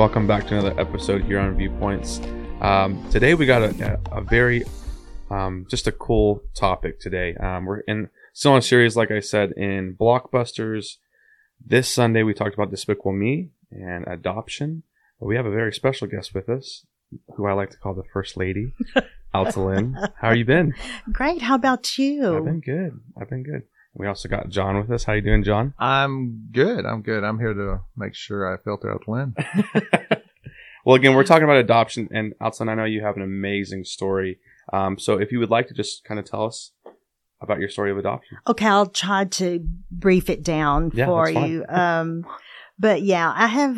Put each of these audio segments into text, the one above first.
welcome back to another episode here on Viewpoints. Today we got a very just a cool topic today. We're still on a series, like I said, in blockbusters. This Sunday we talked about Despicable Me and adoption, but we have a very special guest with us, who I like to call the First Lady, Alta Lynn. How you been? Great. How about you? I've been good. We also got John with us. How you doing, John? I'm good. I'm here to make sure I filter out Lynn. Well, again, we're talking about adoption, and Alta Lynn, I know you have an amazing story. So if you would like to just kind of tell us about your story of adoption. Okay, I'll try to brief it down for you. But yeah, I have,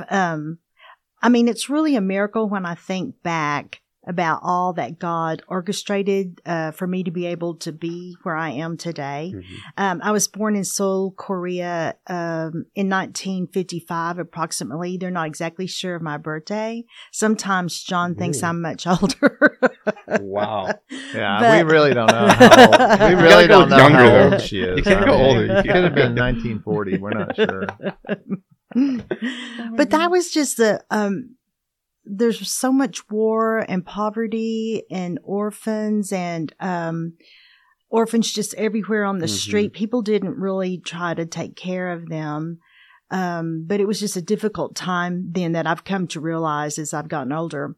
I mean, it's really a miracle when I think back about all that God orchestrated for me to be able to be where I am today. Mm-hmm. I was born in Seoul, Korea, in 1955, approximately. They're not exactly sure of my birthday. Sometimes John thinks I'm much older. Wow. Yeah, but we really don't know how old. We really don't know how old she is. You can't go older. You could have been 1940. We're not sure. But that was just the... there's so much war and poverty and orphans and orphans just everywhere on the mm-hmm. street. People didn't really try to take care of them. But it was just a difficult time then that I've come to realize as I've gotten older.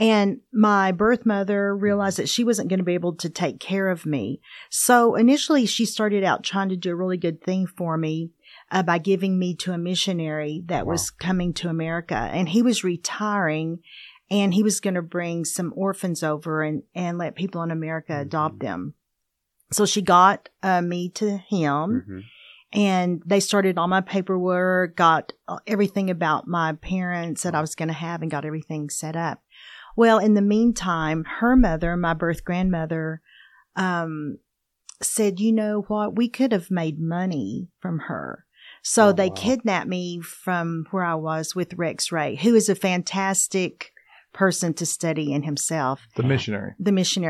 And my birth mother realized that she wasn't going to be able to take care of me. So initially she started out trying to do a really good thing for me. By giving me to a missionary that was coming to America, and he was retiring, and he was going to bring some orphans over and let people in America mm-hmm. adopt them. So she got me to him mm-hmm. and they started all my paperwork, got everything about my parents that I was going to have and got everything set up. Well, in the meantime, her mother, my birth grandmother, said, you know what, we could have made money from her. So they kidnapped me from where I was with Rex Ray, who is a fantastic person to study in himself. The missionary,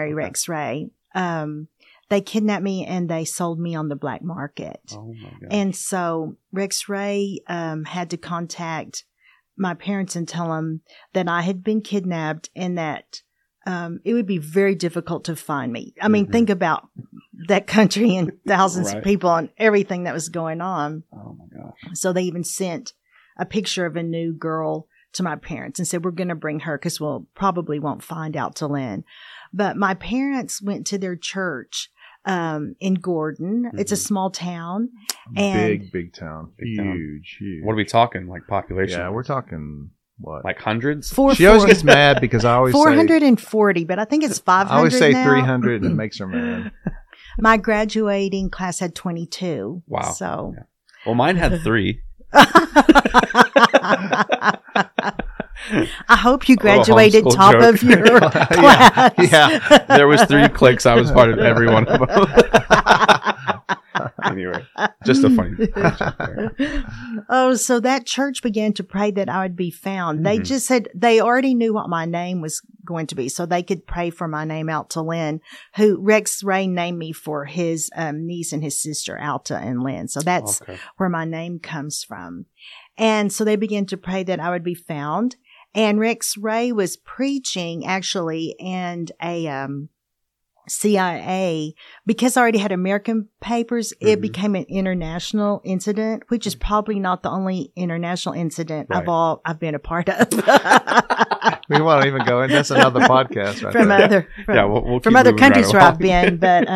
okay. Rex Ray. They kidnapped me and they sold me on the black market. Oh my God. And so Rex Ray had to contact my parents and tell them that I had been kidnapped and that it would be very difficult to find me. I mean, mm-hmm. think about that country and thousands right. of people and everything that was going on. Oh my gosh. So they even sent a picture of a new girl to my parents and said, we're going to bring her because we'll probably won't find out till then. But my parents went to their church in Gordon. Mm-hmm. It's a small town. Big town. Huge. What are we talking? Like population? Yeah, we're talking... What? Like hundreds? She always gets mad because I always 440, but I think it's 500 now. I always say 300 and it makes her mad. My graduating class had 22. Wow. So, yeah. Well, mine had 3. I hope you graduated top joke. Of your class. Yeah. There was 3 cliques. I was part of every one of them. Anyway, just a funny picture. Oh, so that church began to pray that I would be found. They mm-hmm. just said they already knew what my name was going to be, so they could pray for my name, Alta Lynn, who Rex Ray named me for his niece and his sister, Alta and Lynn. So that's where my name comes from. And so they began to pray that I would be found. And Rex Ray was preaching, actually, and a CIA, because I already had American papers, mm-hmm. it became an international incident, which is probably not the only international incident right. I've been a part of. We won't even go in. That's another podcast. Right from other, from, yeah, we'll from other countries right where I've been. But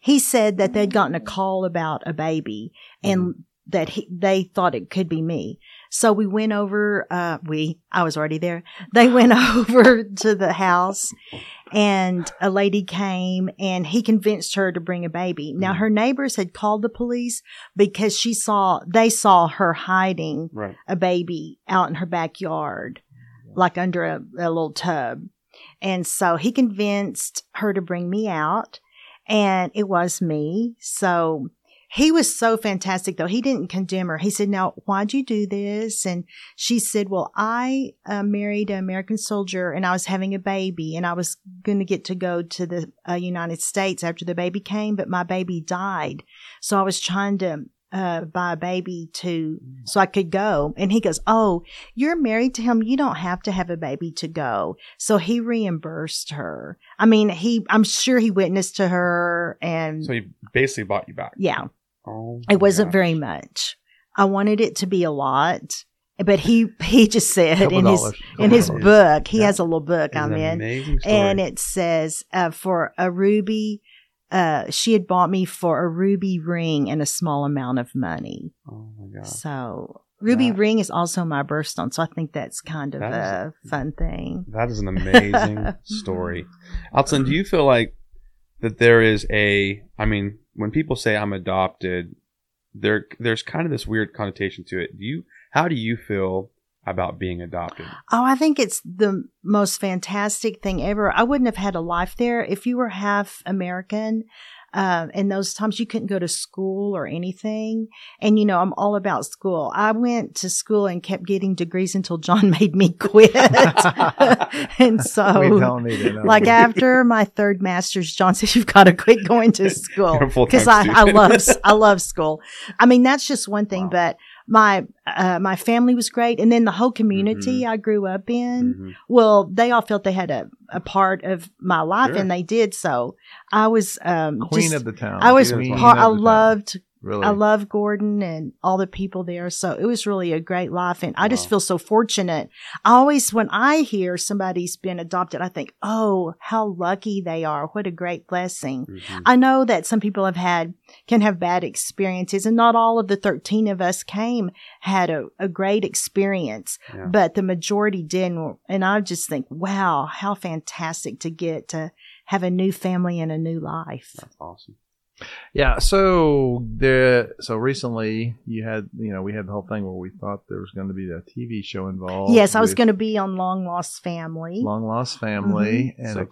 he said that they'd gotten a call about a baby and mm-hmm. that they thought it could be me. So we went over, I was already there. They went over to the house and a lady came and he convinced her to bring a baby. Now her neighbors had called the police because they saw her hiding right. a baby out in her backyard, like under a little tub. And so he convinced her to bring me out and it was me. So he was so fantastic, though. He didn't condemn her. He said, now, why'd you do this? And she said, well, I married an American soldier, and I was having a baby, and I was going to get to go to the United States after the baby came, but my baby died. So I was trying to by a baby to, so I could go. And he goes, oh, you're married to him. You don't have to have a baby to go. So he reimbursed her. I mean, I'm sure he witnessed to her. And so he basically bought you back. Yeah. Oh, it wasn't very much. I wanted it to be a lot, but he just said in his book, he has a little book I'm in, and it says, for a ruby, she had bought me for a ruby ring and a small amount of money. Oh my God. So ruby ring is also my birthstone. So I think that's kind of a fun thing. That is an amazing story. Alta Lynn, do you feel like that there is when people say I'm adopted, there's kind of this weird connotation to it. How do you feel about being adopted? Oh, I think it's the most fantastic thing ever. I wouldn't have had a life there. If you were half American, in those times you couldn't go to school or anything. And, you know, I'm all about school. I went to school and kept getting degrees until John made me quit. And so, we don't need it, like after my third master's, John said, you've got to quit going to school. Because I love school. I mean, that's just one thing, wow. But my family was great. And then the whole community I grew up in, well, they all felt they had a part of my life, and they did. So I was, queen of the town. I love Gordon and all the people there. So it was really a great life. And I just feel so fortunate. I always, when I hear somebody's been adopted, I think, oh, how lucky they are. What a great blessing. I know that some people can have bad experiences, and not all of the 13 of us had a great experience, but the majority didn't. And I just think, wow, how fantastic to get to have a new family and a new life. That's awesome. Yeah, so recently we had the whole thing where we thought there was going to be a TV show involved. Yes, I was going to be on Long Lost Family, and so a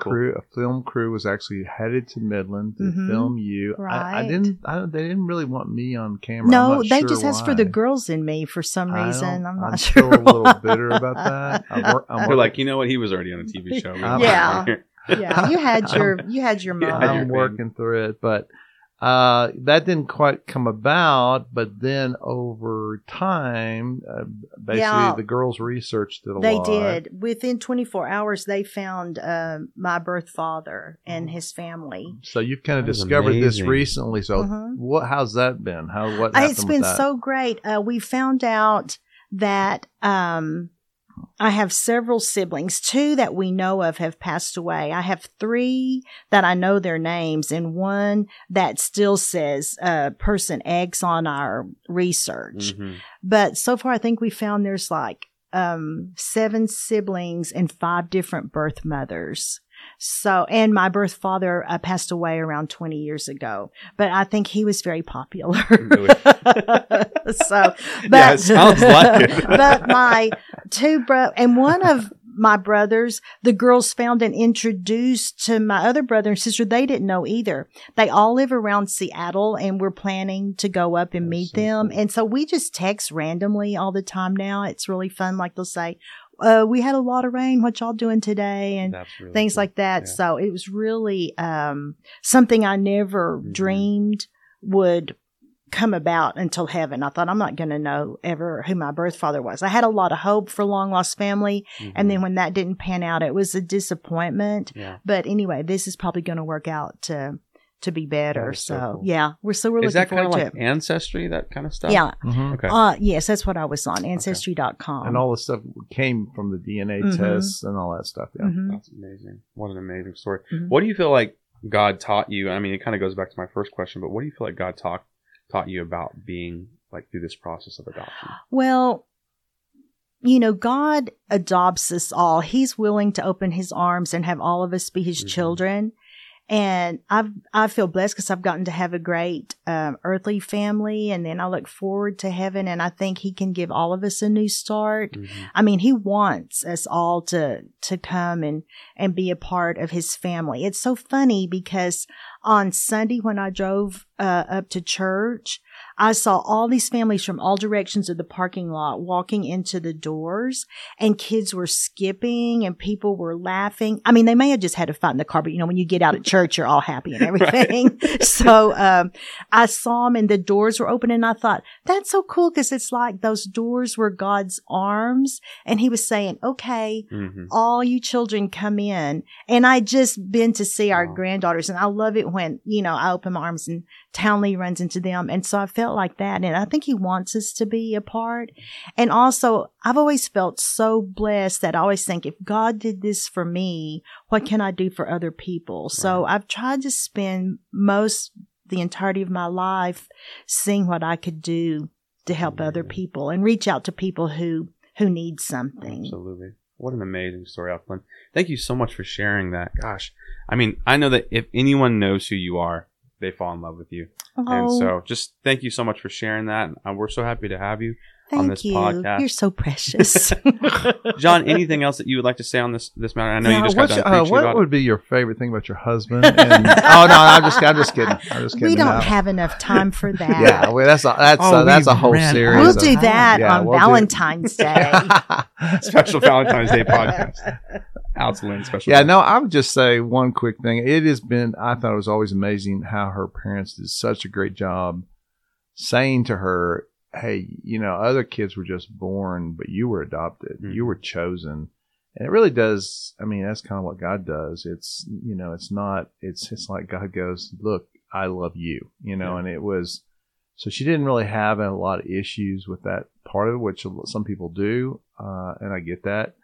film crew was actually headed to Midland to film you. Right, they didn't really want me on camera. No, they just asked for the girls in me for some reason. I'm sure. I'm still a little bitter about that. We're like, you know what? He was already on a TV show. Yeah, you had your mom. I'm working through it, but. That didn't quite come about, but then over time, basically the girls researched it a lot. They did. Within 24 hours, they found my birth father and his family. So you've kind of discovered this recently. So how's that been? What happened with that? It's been so great. We found out that I have several siblings. Two that we know of have passed away. I have three that I know their names, and one that still says person X on our research. But so far, I think we found there's like 7 siblings and 5 different birth mothers. So, and my birth father passed away around 20 years ago, but I think he was very popular. So, but it sounds like it. But my two and one of my brothers, the girls found and introduced to my other brother and sister. They didn't know either. They all live around Seattle, and we're planning to go up and meet them. And so we just text randomly all the time now. It's really fun. Like they'll say, we had a lot of rain. What y'all doing today? And really things cool. like that. Yeah. So it was really something I never dreamed would come about until heaven. I thought I'm not going to know ever who my birth father was. I had a lot of hope for Long Lost Family. And then when that didn't pan out, it was a disappointment. Yeah. But anyway, this is probably going to work out to be better. So cool. We're looking forward to it. Is that kind of like Ancestry, that kind of stuff? Yeah. Okay. Yes, that's what I was on, Ancestry.com. And all the stuff came from the DNA tests and all that stuff. Yeah. That's amazing. What an amazing story. What do you feel like God taught you? I mean, it kind of goes back to my first question, but what do you feel like God taught you about being, like, through this process of adoption? Well, you know, God adopts us all. He's willing to open his arms and have all of us be his children. And I feel blessed because I've gotten to have a great earthly family, and then I look forward to heaven, and I think he can give all of us a new start. I mean, he wants us all to come and be a part of his family. It's so funny because on Sunday when I drove up to church, I saw all these families from all directions of the parking lot walking into the doors, and kids were skipping and people were laughing. I mean, they may have just had a fight in the car, but you know, when you get out at church, you're all happy and everything. Right. So, I saw them and the doors were open, and I thought, that's so cool, because it's like those doors were God's arms, and he was saying, okay, all you children come in. And I just been to see our granddaughters, and I love it when, you know, I open my arms and Townley runs into them. And so I felt like that. And I think he wants us to be a part. And also, I've always felt so blessed that I always think, if God did this for me, what can I do for other people? Right. So I've tried to spend the entirety of my life seeing what I could do to help other people and reach out to people who need something. Absolutely. What an amazing story, Alta Lynn. Thank you so much for sharing that. Gosh. I mean, I know that if anyone knows who you are, they fall in love with you. Oh. And so just thank you so much for sharing that. And we're so happy to have you on this podcast. You're so precious. John, anything else that you would like to say on this matter? I know you just got done preaching about it. What would be your favorite thing about your husband? Oh, no, I'm just kidding. We don't have enough time for that. Yeah, well, that's a whole series. We'll do that on Valentine's Day. Special Valentine's Day podcast. Alta Lynn special. Yeah, no, I would just say one quick thing. I thought it was always amazing how her parents did such a great job saying to her, hey, you know, other kids were just born, but you were adopted. You were chosen. And it really does. I mean, that's kind of what God does. It's, you know, it's not, it's like God goes, look, I love you, you know, and it was, so she didn't really have a lot of issues with that part of it, which some people do. And I get that,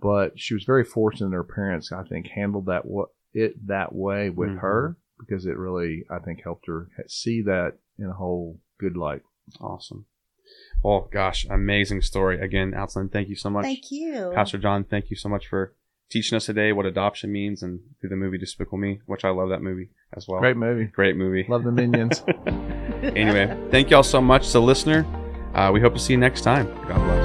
but she was very fortunate. Her parents, I think, handled that way with her, because it really, I think, helped her see that in a whole good light. Awesome. Oh, gosh. Amazing story. Again, Alta Lynn, thank you so much. Thank you. Pastor John, thank you so much for teaching us today what adoption means, and through the movie Despicable Me, which I love that movie as well. Great movie. Love the minions. Anyway, thank you all so much. As a listener, we hope to see you next time. God bless.